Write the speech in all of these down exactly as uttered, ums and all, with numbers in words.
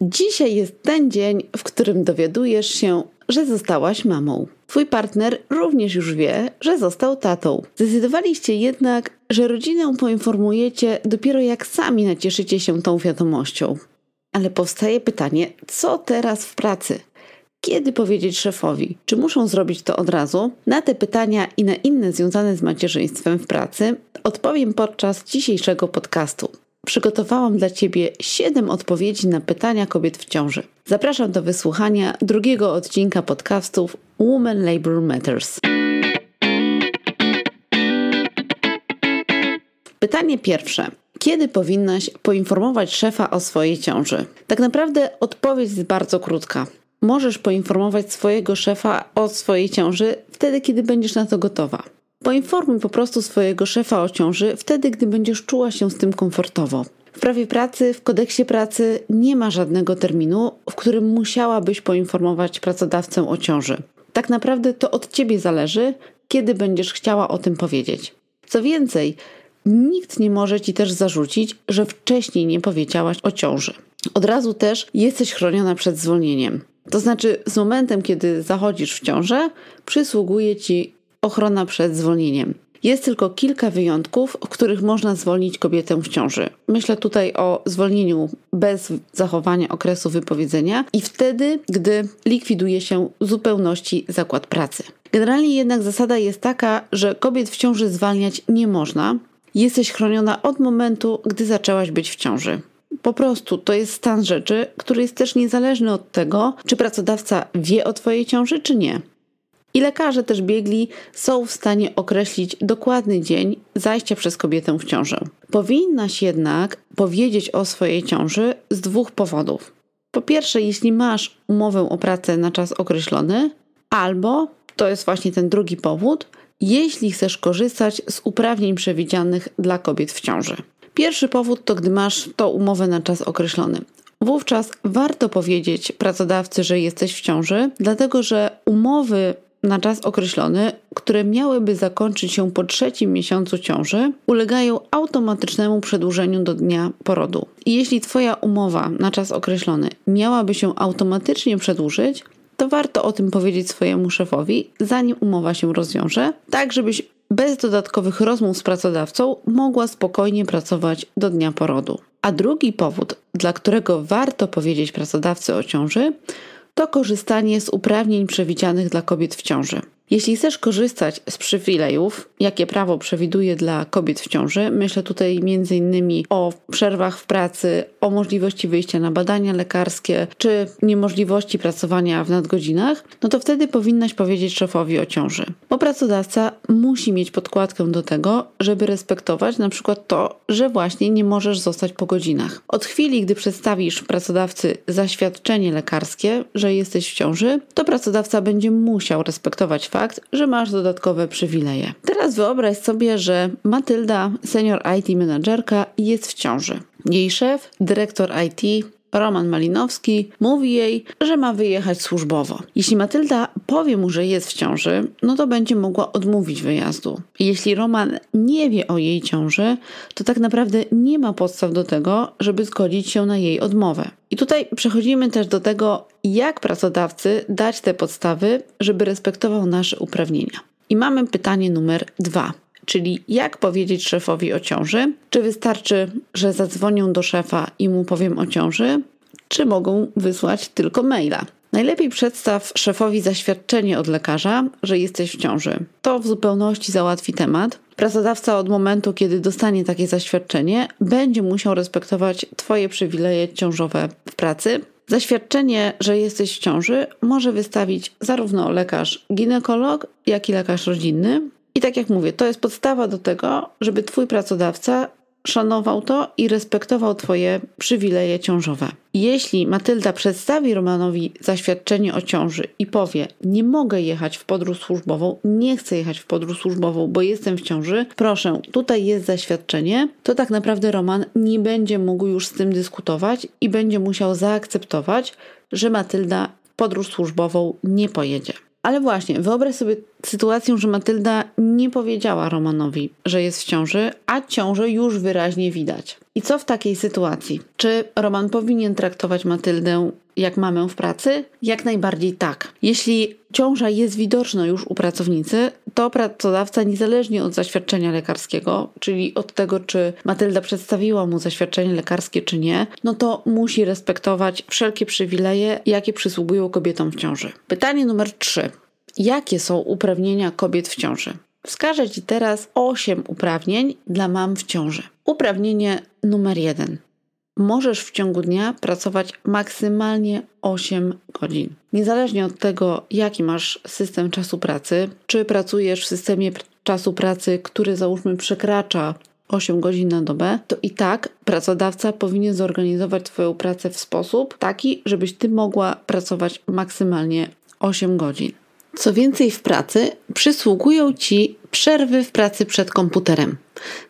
Dzisiaj jest ten dzień, w którym dowiadujesz się, że zostałaś mamą. Twój partner również już wie, że został tatą. Zdecydowaliście jednak, że rodzinę poinformujecie dopiero jak sami nacieszycie się tą wiadomością. Ale powstaje pytanie, co teraz w pracy? Kiedy powiedzieć szefowi? Czy muszą zrobić to od razu? Na te pytania i na inne związane z macierzyństwem w pracy odpowiem podczas dzisiejszego podcastu. Przygotowałam dla Ciebie siedem odpowiedzi na pytania kobiet w ciąży. Zapraszam do wysłuchania drugiego odcinka podcastów Woman Labour Matters. Pytanie pierwsze. Kiedy powinnaś poinformować szefa o swojej ciąży? Tak naprawdę odpowiedź jest bardzo krótka. Możesz poinformować swojego szefa o swojej ciąży wtedy, kiedy będziesz na to gotowa. Poinformuj po prostu swojego szefa o ciąży wtedy, gdy będziesz czuła się z tym komfortowo. W prawie pracy, w kodeksie pracy nie ma żadnego terminu, w którym musiałabyś poinformować pracodawcę o ciąży. Tak naprawdę to od Ciebie zależy, kiedy będziesz chciała o tym powiedzieć. Co więcej, nikt nie może Ci też zarzucić, że wcześniej nie powiedziałaś o ciąży. Od razu też jesteś chroniona przed zwolnieniem. To znaczy z momentem, kiedy zachodzisz w ciążę, przysługuje Ci ochrona przed zwolnieniem. Jest tylko kilka wyjątków, w których można zwolnić kobietę w ciąży. Myślę tutaj o zwolnieniu bez zachowania okresu wypowiedzenia i wtedy, gdy likwiduje się w zupełności zakład pracy. Generalnie jednak zasada jest taka, że kobiet w ciąży zwalniać nie można. Jesteś chroniona od momentu, gdy zaczęłaś być w ciąży. Po prostu to jest stan rzeczy, który jest też niezależny od tego, czy pracodawca wie o Twojej ciąży, czy nie. I lekarze też biegli są w stanie określić dokładny dzień zajścia przez kobietę w ciążę. Powinnaś jednak powiedzieć o swojej ciąży z dwóch powodów. Po pierwsze, jeśli masz umowę o pracę na czas określony, albo, to jest właśnie ten drugi powód, jeśli chcesz korzystać z uprawnień przewidzianych dla kobiet w ciąży. Pierwszy powód to gdy masz tą umowę na czas określony. Wówczas warto powiedzieć pracodawcy, że jesteś w ciąży, dlatego że umowy na czas określony, które miałyby zakończyć się po trzecim miesiącu ciąży, ulegają automatycznemu przedłużeniu do dnia porodu. I jeśli Twoja umowa na czas określony miałaby się automatycznie przedłużyć, to warto o tym powiedzieć swojemu szefowi, zanim umowa się rozwiąże, tak żebyś bez dodatkowych rozmów z pracodawcą mogła spokojnie pracować do dnia porodu. A drugi powód, dla którego warto powiedzieć pracodawcy o ciąży, to korzystanie z uprawnień przewidzianych dla kobiet w ciąży. Jeśli chcesz korzystać z przywilejów, jakie prawo przewiduje dla kobiet w ciąży, myślę tutaj między innymi o przerwach w pracy, o możliwości wyjścia na badania lekarskie, czy niemożliwości pracowania w nadgodzinach, no to wtedy powinnaś powiedzieć szefowi o ciąży. Bo pracodawca musi mieć podkładkę do tego, żeby respektować na przykład to, że właśnie nie możesz zostać po godzinach. Od chwili, gdy przedstawisz pracodawcy zaświadczenie lekarskie, że jesteś w ciąży, to pracodawca będzie musiał respektować fakt, Fakt, że masz dodatkowe przywileje. Teraz wyobraź sobie, że Matylda, senior I T menadżerka, jest w ciąży. Jej szef, dyrektor I T, Roman Malinowski, mówi jej, że ma wyjechać służbowo. Jeśli Matylda powie mu, że jest w ciąży, no to będzie mogła odmówić wyjazdu. Jeśli Roman nie wie o jej ciąży, to tak naprawdę nie ma podstaw do tego, żeby zgodzić się na jej odmowę. I tutaj przechodzimy też do tego, jak pracodawcy dać te podstawy, żeby respektował nasze uprawnienia. I mamy pytanie numer dwa. Czyli jak powiedzieć szefowi o ciąży? Czy wystarczy, że zadzwonią do szefa i mu powiem o ciąży? Czy mogą wysłać tylko maila? Najlepiej przedstaw szefowi zaświadczenie od lekarza, że jesteś w ciąży. To w zupełności załatwi temat. Pracodawca od momentu, kiedy dostanie takie zaświadczenie, będzie musiał respektować Twoje przywileje ciążowe w pracy. Zaświadczenie, że jesteś w ciąży, może wystawić zarówno lekarz ginekolog, jak i lekarz rodzinny. I tak jak mówię, to jest podstawa do tego, żeby Twój pracodawca szanował to i respektował Twoje przywileje ciążowe. Jeśli Matylda przedstawi Romanowi zaświadczenie o ciąży i powie, nie mogę jechać w podróż służbową, nie chcę jechać w podróż służbową, bo jestem w ciąży, proszę, tutaj jest zaświadczenie, to tak naprawdę Roman nie będzie mógł już z tym dyskutować i będzie musiał zaakceptować, że Matylda w podróż służbową nie pojedzie. Ale właśnie, wyobraź sobie sytuację, że Matylda nie powiedziała Romanowi, że jest w ciąży, a ciążę już wyraźnie widać. I co w takiej sytuacji? Czy Roman powinien traktować Matyldę jak mamę w pracy? Jak najbardziej tak. Jeśli ciąża jest widoczna już u pracownicy, to pracodawca niezależnie od zaświadczenia lekarskiego, czyli od tego, czy Matylda przedstawiła mu zaświadczenie lekarskie, czy nie, no to musi respektować wszelkie przywileje, jakie przysługują kobietom w ciąży. Pytanie numer trzy. Jakie są uprawnienia kobiet w ciąży? Wskażę Ci teraz osiem uprawnień dla mam w ciąży. Uprawnienie numer jeden. Możesz w ciągu dnia pracować maksymalnie osiem godzin. Niezależnie od tego, jaki masz system czasu pracy, czy pracujesz w systemie czasu pracy, który załóżmy przekracza osiem godzin na dobę, to i tak pracodawca powinien zorganizować Twoją pracę w sposób taki, żebyś Ty mogła pracować maksymalnie osiem godzin. Co więcej, w pracy przysługują Ci przerwy w pracy przed komputerem.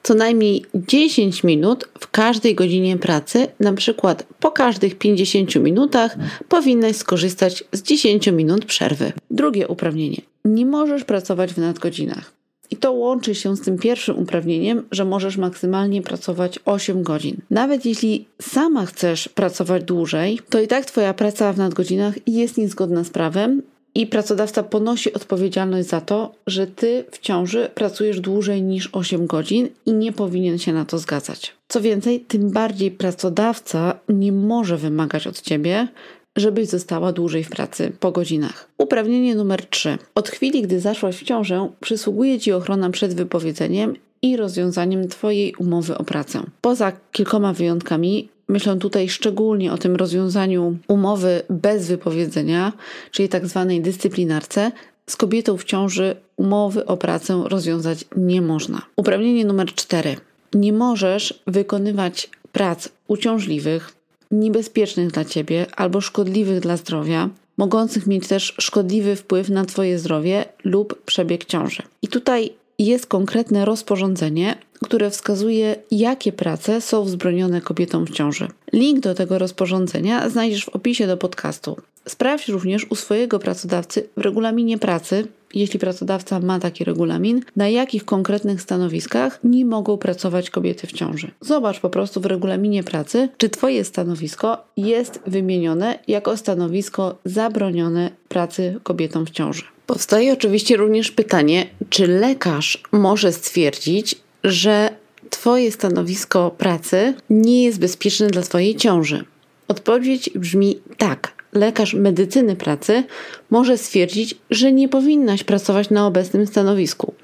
Co najmniej dziesięć minut w każdej godzinie pracy, na przykład po każdych pięćdziesięciu minutach powinnaś skorzystać z dziesięciu minut przerwy. Drugie uprawnienie. Nie możesz pracować w nadgodzinach. I to łączy się z tym pierwszym uprawnieniem, że możesz maksymalnie pracować osiem godzin. Nawet jeśli sama chcesz pracować dłużej, to i tak Twoja praca w nadgodzinach jest niezgodna z prawem, i pracodawca ponosi odpowiedzialność za to, że Ty w ciąży pracujesz dłużej niż osiem godzin i nie powinien się na to zgadzać. Co więcej, tym bardziej pracodawca nie może wymagać od Ciebie, żebyś została dłużej w pracy po godzinach. Uprawnienie numer trzy. Od chwili, gdy zaszłaś w ciążę, przysługuje Ci ochrona przed wypowiedzeniem i rozwiązaniem Twojej umowy o pracę. Poza kilkoma wyjątkami, myślę tutaj szczególnie o tym rozwiązaniu umowy bez wypowiedzenia, czyli tak zwanej dyscyplinarce, z kobietą w ciąży umowy o pracę rozwiązać nie można. Uprawnienie numer cztery. Nie możesz wykonywać prac uciążliwych, niebezpiecznych dla Ciebie albo szkodliwych dla zdrowia, mogących mieć też szkodliwy wpływ na Twoje zdrowie lub przebieg ciąży. I tutaj jest konkretne rozporządzenie, które wskazuje, jakie prace są wzbronione kobietom w ciąży. Link do tego rozporządzenia znajdziesz w opisie do podcastu. Sprawdź również u swojego pracodawcy w regulaminie pracy, jeśli pracodawca ma taki regulamin, na jakich konkretnych stanowiskach nie mogą pracować kobiety w ciąży. Zobacz po prostu w regulaminie pracy, czy Twoje stanowisko jest wymienione jako stanowisko zabronione pracy kobietom w ciąży. Powstaje oczywiście również pytanie, czy lekarz może stwierdzić, że Twoje stanowisko pracy nie jest bezpieczne dla Twojej ciąży. Odpowiedź brzmi tak. Lekarz medycyny pracy może stwierdzić, że nie powinnaś pracować na obecnym stanowisku.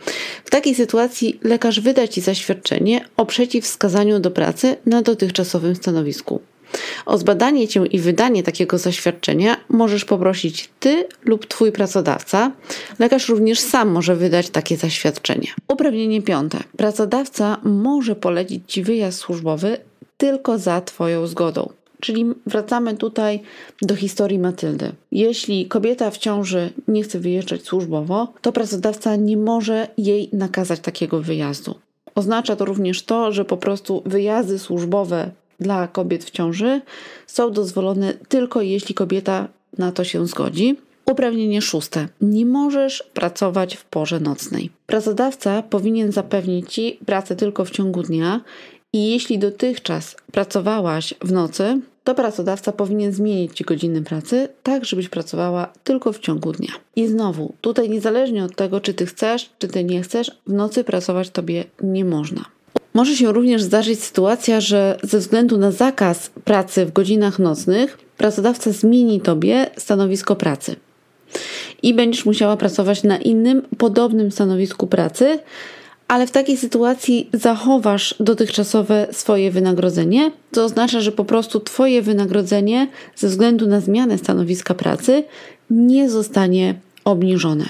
W takiej sytuacji lekarz wyda Ci zaświadczenie o przeciwwskazaniu do pracy na dotychczasowym stanowisku. O zbadanie Cię i wydanie takiego zaświadczenia możesz poprosić Ty lub Twój pracodawca. Lekarz również sam może wydać takie zaświadczenie. Uprawnienie piąte. Pracodawca może polecić Ci wyjazd służbowy tylko za Twoją zgodą. Czyli wracamy tutaj do historii Matyldy. Jeśli kobieta w ciąży nie chce wyjeżdżać służbowo, to pracodawca nie może jej nakazać takiego wyjazdu. Oznacza to również to, że po prostu wyjazdy służbowe dla kobiet w ciąży są dozwolone tylko jeśli kobieta na to się zgodzi. Uprawnienie szóste. Nie możesz pracować w porze nocnej. Pracodawca powinien zapewnić Ci pracę tylko w ciągu dnia i jeśli dotychczas pracowałaś w nocy, to pracodawca powinien zmienić Ci godziny pracy tak, żebyś pracowała tylko w ciągu dnia. I znowu, tutaj niezależnie od tego, czy Ty chcesz, czy Ty nie chcesz, w nocy pracować Tobie nie można. Może się również zdarzyć sytuacja, że ze względu na zakaz pracy w godzinach nocnych pracodawca zmieni Tobie stanowisko pracy i będziesz musiała pracować na innym, podobnym stanowisku pracy, ale w takiej sytuacji zachowasz dotychczasowe swoje wynagrodzenie, co oznacza, że po prostu Twoje wynagrodzenie ze względu na zmianę stanowiska pracy nie zostanie obniżone.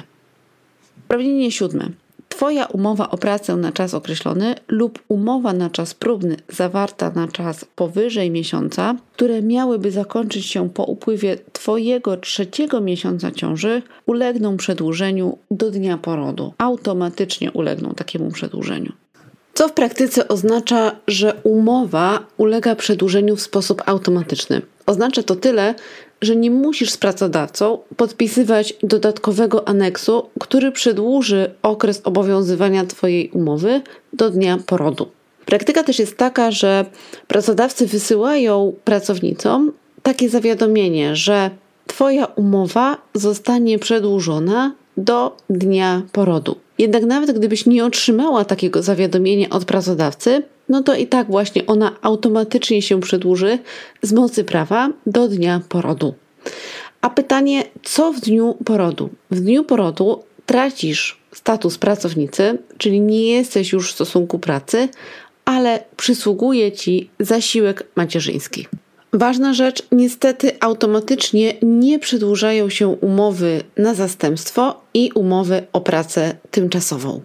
Uprawnienie siódme. Twoja umowa o pracę na czas określony lub umowa na czas próbny zawarta na czas powyżej miesiąca, które miałyby zakończyć się po upływie Twojego trzeciego miesiąca ciąży, ulegną przedłużeniu do dnia porodu. Automatycznie ulegną takiemu przedłużeniu. Co w praktyce oznacza, że umowa ulega przedłużeniu w sposób automatyczny. Oznacza to tyle, że nie musisz z pracodawcą podpisywać dodatkowego aneksu, który przedłuży okres obowiązywania Twojej umowy do dnia porodu. Praktyka też jest taka, że pracodawcy wysyłają pracownicom takie zawiadomienie, że Twoja umowa zostanie przedłużona do dnia porodu. Jednak nawet gdybyś nie otrzymała takiego zawiadomienia od pracodawcy, no to i tak właśnie ona automatycznie się przedłuży z mocy prawa do dnia porodu. A pytanie, co w dniu porodu? W dniu porodu tracisz status pracownicy, czyli nie jesteś już w stosunku pracy, ale przysługuje Ci zasiłek macierzyński. Ważna rzecz, niestety automatycznie nie przedłużają się umowy na zastępstwo i umowy o pracę tymczasową.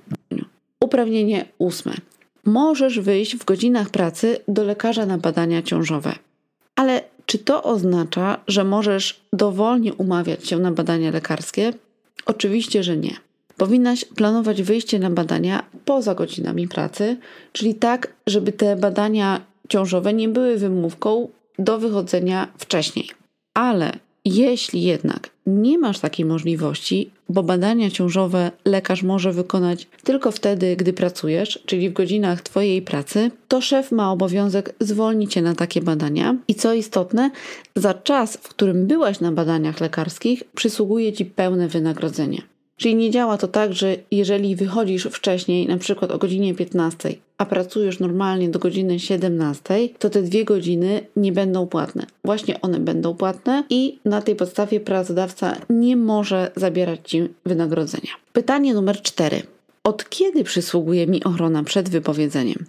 Uprawnienie ósme. Możesz wyjść w godzinach pracy do lekarza na badania ciążowe. Ale czy to oznacza, że możesz dowolnie umawiać się na badania lekarskie? Oczywiście, że nie. Powinnaś planować wyjście na badania poza godzinami pracy, czyli tak, żeby te badania ciążowe nie były wymówką do wychodzenia wcześniej. Ale jeśli jednak nie masz takiej możliwości, bo badania ciążowe lekarz może wykonać tylko wtedy, gdy pracujesz, czyli w godzinach Twojej pracy, to szef ma obowiązek zwolnić Cię na takie badania i co istotne, za czas, w którym byłaś na badaniach lekarskich, przysługuje Ci pełne wynagrodzenie. Czyli nie działa to tak, że jeżeli wychodzisz wcześniej, na przykład o godzinie piętnastej, a pracujesz normalnie do godziny siedemnastej, to te dwie godziny nie będą płatne. Właśnie one będą płatne i na tej podstawie pracodawca nie może zabierać Ci wynagrodzenia. Pytanie numer cztery. Od kiedy przysługuje mi ochrona przed wypowiedzeniem?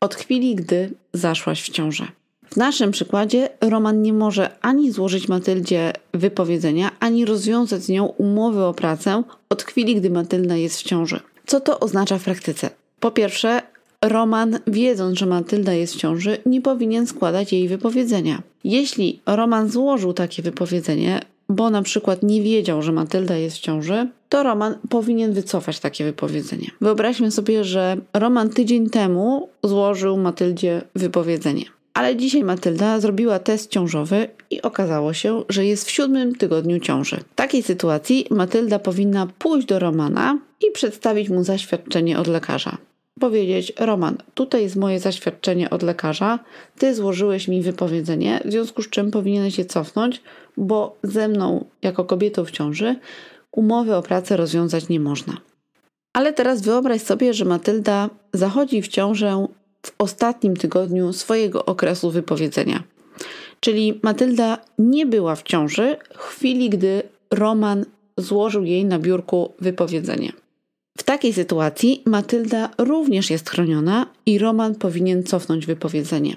Od chwili, gdy zaszłaś w ciążę. W naszym przykładzie Roman nie może ani złożyć Matyldzie wypowiedzenia, ani rozwiązać z nią umowy o pracę od chwili, gdy Matylda jest w ciąży. Co to oznacza w praktyce? Po pierwsze, Roman, wiedząc, że Matylda jest w ciąży, nie powinien składać jej wypowiedzenia. Jeśli Roman złożył takie wypowiedzenie, bo na przykład nie wiedział, że Matylda jest w ciąży, to Roman powinien wycofać takie wypowiedzenie. Wyobraźmy sobie, że Roman tydzień temu złożył Matyldzie wypowiedzenie. Ale dzisiaj Matylda zrobiła test ciążowy i okazało się, że jest w siódmym tygodniu ciąży. W takiej sytuacji Matylda powinna pójść do Romana i przedstawić mu zaświadczenie od lekarza. Powiedzieć: Roman, tutaj jest moje zaświadczenie od lekarza, ty złożyłeś mi wypowiedzenie, w związku z czym powinieneś się cofnąć, bo ze mną, jako kobietą w ciąży, umowy o pracę rozwiązać nie można. Ale teraz wyobraź sobie, że Matylda zachodzi w ciążę w ostatnim tygodniu swojego okresu wypowiedzenia. Czyli Matylda nie była w ciąży w chwili, gdy Roman złożył jej na biurku wypowiedzenie. W takiej sytuacji Matylda również jest chroniona i Roman powinien cofnąć wypowiedzenie.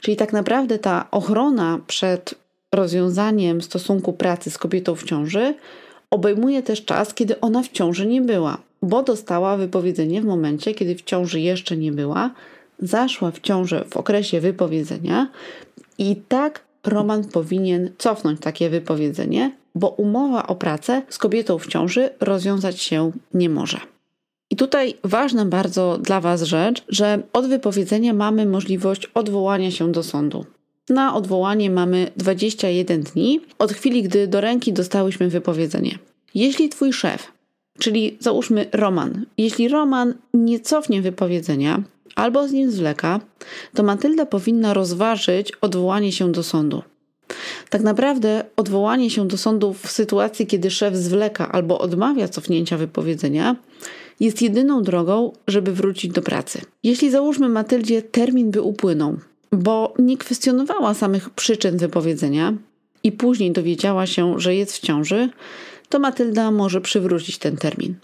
Czyli tak naprawdę ta ochrona przed rozwiązaniem stosunku pracy z kobietą w ciąży obejmuje też czas, kiedy ona w ciąży nie była, bo dostała wypowiedzenie w momencie, kiedy w ciąży jeszcze nie była, zaszła w ciążę w okresie wypowiedzenia i tak Roman powinien cofnąć takie wypowiedzenie, bo umowa o pracę z kobietą w ciąży rozwiązać się nie może. I tutaj ważna bardzo dla Was rzecz, że od wypowiedzenia mamy możliwość odwołania się do sądu. Na odwołanie mamy dwadzieścia jeden dni od chwili, gdy do ręki dostałyśmy wypowiedzenie. Jeśli Twój szef, czyli załóżmy Roman, jeśli Roman nie cofnie wypowiedzenia, albo z nim zwleka, to Matylda powinna rozważyć odwołanie się do sądu. Tak naprawdę odwołanie się do sądu w sytuacji, kiedy szef zwleka albo odmawia cofnięcia wypowiedzenia, jest jedyną drogą, żeby wrócić do pracy. Jeśli załóżmy Matyldzie termin by upłynął, bo nie kwestionowała samych przyczyn wypowiedzenia i później dowiedziała się, że jest w ciąży, to Matylda może przywrócić ten termin.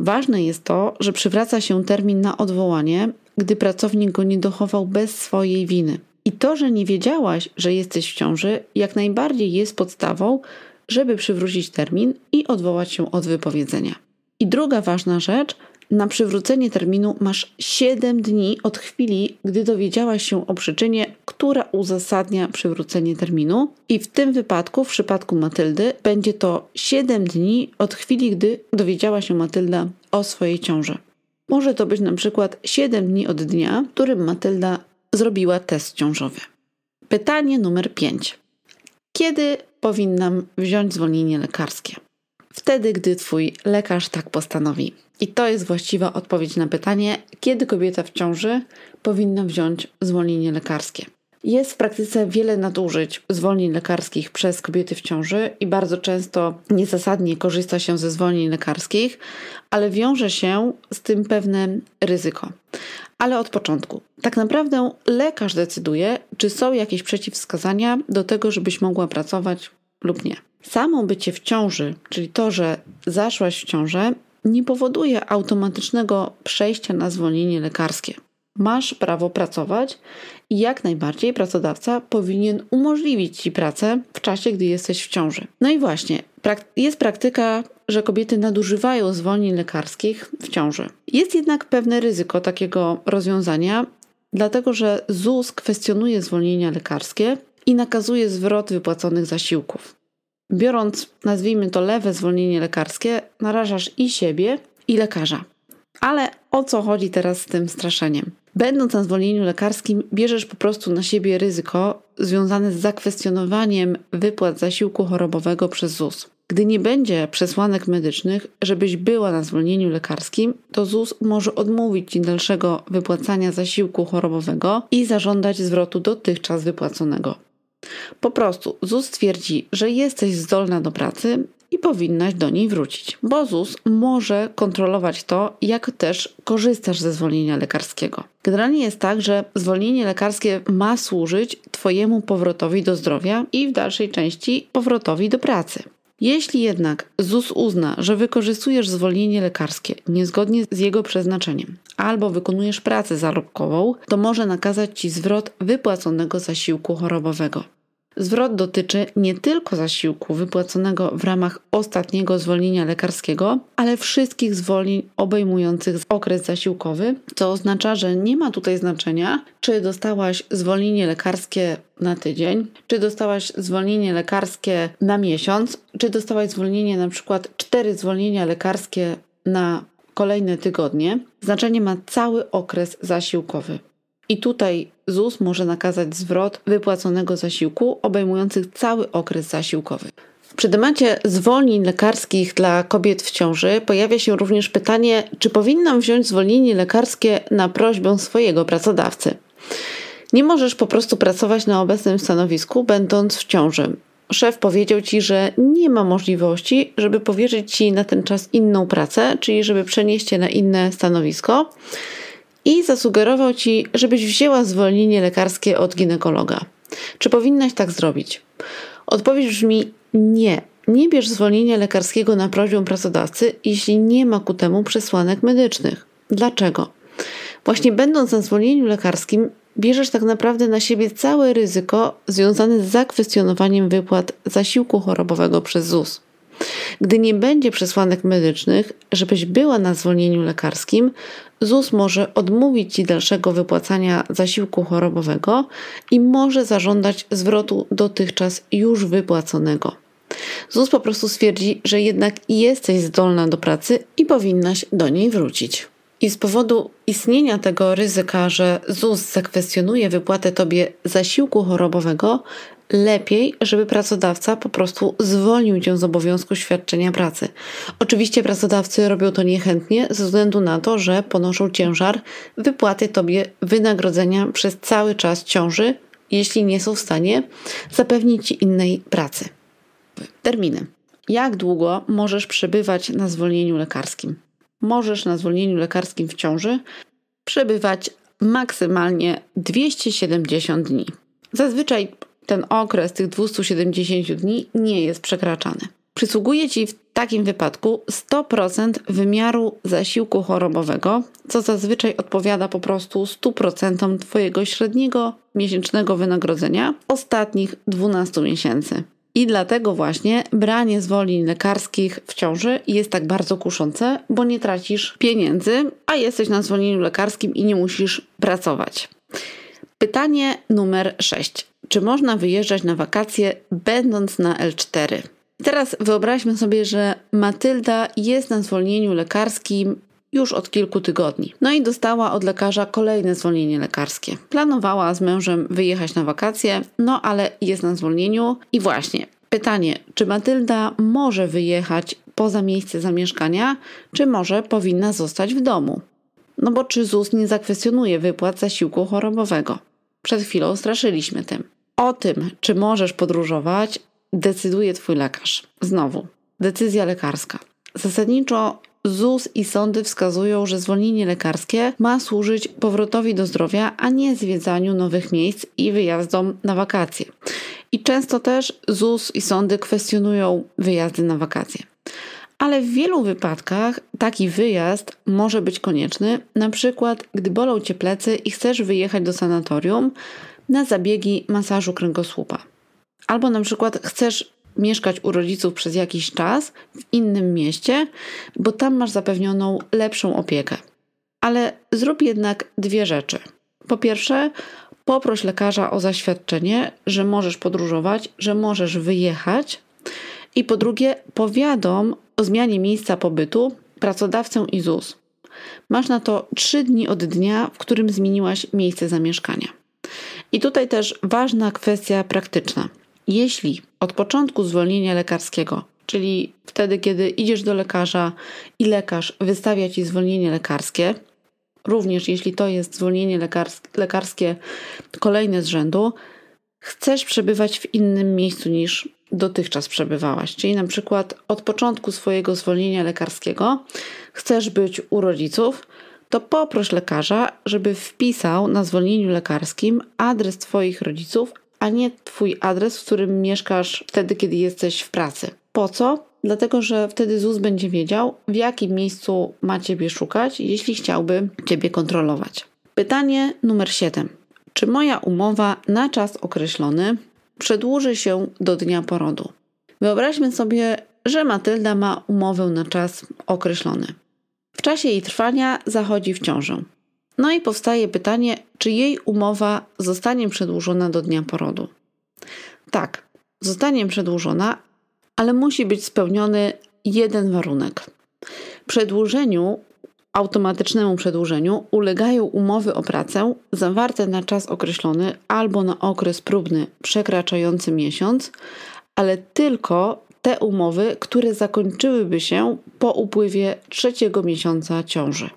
Ważne jest to, że przywraca się termin na odwołanie, gdy pracownik go nie dochował bez swojej winy. I to, że nie wiedziałaś, że jesteś w ciąży, jak najbardziej jest podstawą, żeby przywrócić termin i odwołać się od wypowiedzenia. I druga ważna rzecz, na przywrócenie terminu masz siedem dni od chwili, gdy dowiedziałaś się o przyczynie, która uzasadnia przywrócenie terminu i w tym wypadku, w przypadku Matyldy, będzie to siedem dni od chwili, gdy dowiedziała się Matylda o swojej ciąży. Może to być na przykład siedem dni od dnia, w którym Matylda zrobiła test ciążowy. Pytanie numer pięć. Kiedy powinnam wziąć zwolnienie lekarskie? Wtedy, gdy Twój lekarz tak postanowi. I to jest właściwa odpowiedź na pytanie, kiedy kobieta w ciąży powinna wziąć zwolnienie lekarskie. Jest w praktyce wiele nadużyć zwolnień lekarskich przez kobiety w ciąży i bardzo często niezasadnie korzysta się ze zwolnień lekarskich, ale wiąże się z tym pewne ryzyko. Ale od początku. Tak naprawdę lekarz decyduje, czy są jakieś przeciwwskazania do tego, żebyś mogła pracować lub nie. Samo bycie w ciąży, czyli to, że zaszłaś w ciążę, nie powoduje automatycznego przejścia na zwolnienie lekarskie. Masz prawo pracować i jak najbardziej pracodawca powinien umożliwić Ci pracę w czasie, gdy jesteś w ciąży. No i właśnie, prak- jest praktyka, że kobiety nadużywają zwolnień lekarskich w ciąży. Jest jednak pewne ryzyko takiego rozwiązania, dlatego że Z U S kwestionuje zwolnienia lekarskie i nakazuje zwrot wypłaconych zasiłków. Biorąc, nazwijmy to, lewe zwolnienie lekarskie, narażasz i siebie, i lekarza. Ale o co chodzi teraz z tym straszeniem? Będąc na zwolnieniu lekarskim, bierzesz po prostu na siebie ryzyko związane z zakwestionowaniem wypłat zasiłku chorobowego przez Z U S. Gdy nie będzie przesłanek medycznych, żebyś była na zwolnieniu lekarskim, to Z U S może odmówić Ci dalszego wypłacania zasiłku chorobowego i zażądać zwrotu dotychczas wypłaconego. Po prostu Z U S twierdzi, że jesteś zdolna do pracy i powinnaś do niej wrócić, bo Z U S może kontrolować to, jak też korzystasz ze zwolnienia lekarskiego. Generalnie jest tak, że zwolnienie lekarskie ma służyć Twojemu powrotowi do zdrowia i w dalszej części powrotowi do pracy. Jeśli jednak Z U S uzna, że wykorzystujesz zwolnienie lekarskie niezgodnie z jego przeznaczeniem albo wykonujesz pracę zarobkową, to może nakazać Ci zwrot wypłaconego zasiłku chorobowego. Zwrot dotyczy nie tylko zasiłku wypłaconego w ramach ostatniego zwolnienia lekarskiego, ale wszystkich zwolnień obejmujących okres zasiłkowy, co oznacza, że nie ma tutaj znaczenia, czy dostałaś zwolnienie lekarskie na tydzień, czy dostałaś zwolnienie lekarskie na miesiąc, czy dostałaś zwolnienie, na przykład cztery zwolnienia lekarskie na kolejne tygodnie. Znaczenie ma cały okres zasiłkowy. I tutaj Z U S może nakazać zwrot wypłaconego zasiłku obejmujących cały okres zasiłkowy. Przy temacie zwolnień lekarskich dla kobiet w ciąży pojawia się również pytanie, czy powinnam wziąć zwolnienie lekarskie na prośbę swojego pracodawcy. Nie możesz po prostu pracować na obecnym stanowisku, będąc w ciąży. Szef powiedział Ci, że nie ma możliwości, żeby powierzyć Ci na ten czas inną pracę, czyli żeby przenieść Cię na inne stanowisko. I zasugerował Ci, żebyś wzięła zwolnienie lekarskie od ginekologa. Czy powinnaś tak zrobić? Odpowiedź brzmi nie. Nie bierz zwolnienia lekarskiego na prośbę pracodawcy, jeśli nie ma ku temu przesłanek medycznych. Dlaczego? Właśnie będąc na zwolnieniu lekarskim, bierzesz tak naprawdę na siebie całe ryzyko związane z zakwestionowaniem wypłat zasiłku chorobowego przez Z U S. Gdy nie będzie przesłanek medycznych, żebyś była na zwolnieniu lekarskim, Z U S może odmówić Ci dalszego wypłacania zasiłku chorobowego i może zażądać zwrotu dotychczas już wypłaconego. Z U S po prostu stwierdzi, że jednak jesteś zdolna do pracy i powinnaś do niej wrócić. I z powodu istnienia tego ryzyka, że Z U S zakwestionuje wypłatę Tobie zasiłku chorobowego, lepiej, żeby pracodawca po prostu zwolnił Cię z obowiązku świadczenia pracy. Oczywiście pracodawcy robią to niechętnie ze względu na to, że ponoszą ciężar wypłaty Tobie wynagrodzenia przez cały czas ciąży, jeśli nie są w stanie zapewnić Ci innej pracy. Terminy. Jak długo możesz przebywać na zwolnieniu lekarskim? Możesz na zwolnieniu lekarskim w ciąży przebywać maksymalnie dwieście siedemdziesiąt dni. Zazwyczaj ten okres tych dwieście siedemdziesiąt dni nie jest przekraczany. Przysługuje Ci w takim wypadku sto procent wymiaru zasiłku chorobowego, co zazwyczaj odpowiada po prostu sto procent Twojego średniego miesięcznego wynagrodzenia ostatnich dwunastu miesięcy. I dlatego właśnie branie zwolnień lekarskich w ciąży jest tak bardzo kuszące, bo nie tracisz pieniędzy, a jesteś na zwolnieniu lekarskim i nie musisz pracować. Pytanie numer sześć. Czy można wyjeżdżać na wakacje będąc na el cztery? Teraz wyobraźmy sobie, że Matylda jest na zwolnieniu lekarskim już od kilku tygodni. No i dostała od lekarza kolejne zwolnienie lekarskie. Planowała z mężem wyjechać na wakacje, no ale jest na zwolnieniu i właśnie pytanie, czy Matylda może wyjechać poza miejsce zamieszkania, czy może powinna zostać w domu? No bo czy Z U S nie zakwestionuje wypłat zasiłku chorobowego? Przed chwilą straszyliśmy tym. O tym, czy możesz podróżować, decyduje Twój lekarz. Znowu, decyzja lekarska. Zasadniczo Z U S i sądy wskazują, że zwolnienie lekarskie ma służyć powrotowi do zdrowia, a nie zwiedzaniu nowych miejsc i wyjazdom na wakacje. I często też Z U S i sądy kwestionują wyjazdy na wakacje. Ale w wielu wypadkach taki wyjazd może być konieczny, na przykład gdy bolą Cię plecy i chcesz wyjechać do sanatorium na zabiegi masażu kręgosłupa. Albo na przykład chcesz mieszkać u rodziców przez jakiś czas w innym mieście, bo tam masz zapewnioną lepszą opiekę. Ale zrób jednak dwie rzeczy. Po pierwsze, poproś lekarza o zaświadczenie, że możesz podróżować, że możesz wyjechać. I po drugie, powiadom o zmianie miejsca pobytu pracodawcę i Z U S. Masz na to trzy dni od dnia, w którym zmieniłaś miejsce zamieszkania. I tutaj też ważna kwestia praktyczna. Jeśli od początku zwolnienia lekarskiego, czyli wtedy, kiedy idziesz do lekarza i lekarz wystawia Ci zwolnienie lekarskie, również jeśli to jest zwolnienie lekars- lekarskie kolejne z rzędu, chcesz przebywać w innym miejscu niż dotychczas przebywałaś. Czyli na przykład od początku swojego zwolnienia lekarskiego chcesz być u rodziców, to poproś lekarza, żeby wpisał na zwolnieniu lekarskim adres Twoich rodziców, a nie Twój adres, w którym mieszkasz wtedy, kiedy jesteś w pracy. Po co? Dlatego, że wtedy Z U S będzie wiedział, w jakim miejscu ma Ciebie szukać, jeśli chciałby Ciebie kontrolować. Pytanie numer siedem. Czy moja umowa na czas określony przedłuży się do dnia porodu? Wyobraźmy sobie, że Matylda ma umowę na czas określony. W czasie jej trwania zachodzi w ciążę. No i powstaje pytanie, czy jej umowa zostanie przedłużona do dnia porodu. Tak, zostanie przedłużona, ale musi być spełniony jeden warunek. Przedłużeniu, automatycznemu przedłużeniu ulegają umowy o pracę zawarte na czas określony albo na okres próbny przekraczający miesiąc, ale tylko te umowy, które zakończyłyby się po upływie trzeciego miesiąca ciąży.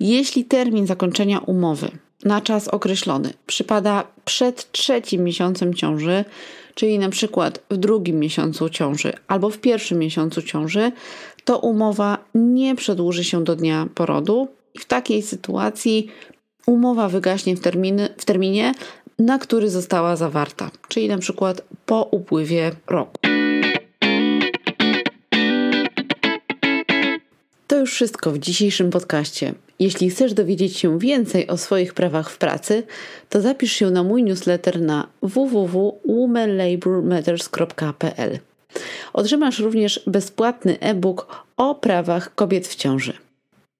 Jeśli termin zakończenia umowy na czas określony przypada przed trzecim miesiącem ciąży, czyli na przykład w drugim miesiącu ciąży albo w pierwszym miesiącu ciąży, to umowa nie przedłuży się do dnia porodu i w takiej sytuacji umowa wygaśnie w, terminy, w terminie, na który została zawarta, czyli na przykład po upływie roku. To już wszystko w dzisiejszym podcaście. Jeśli chcesz dowiedzieć się więcej o swoich prawach w pracy, to zapisz się na mój newsletter na w w w kropka woman labour matters kropka p l. Otrzymasz również bezpłatny e-book o prawach kobiet w ciąży.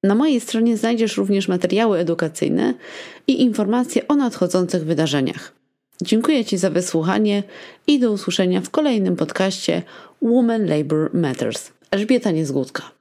Na mojej stronie znajdziesz również materiały edukacyjne i informacje o nadchodzących wydarzeniach. Dziękuję Ci za wysłuchanie i do usłyszenia w kolejnym podcaście Woman Labour Matters. Elżbieta Niezgódka.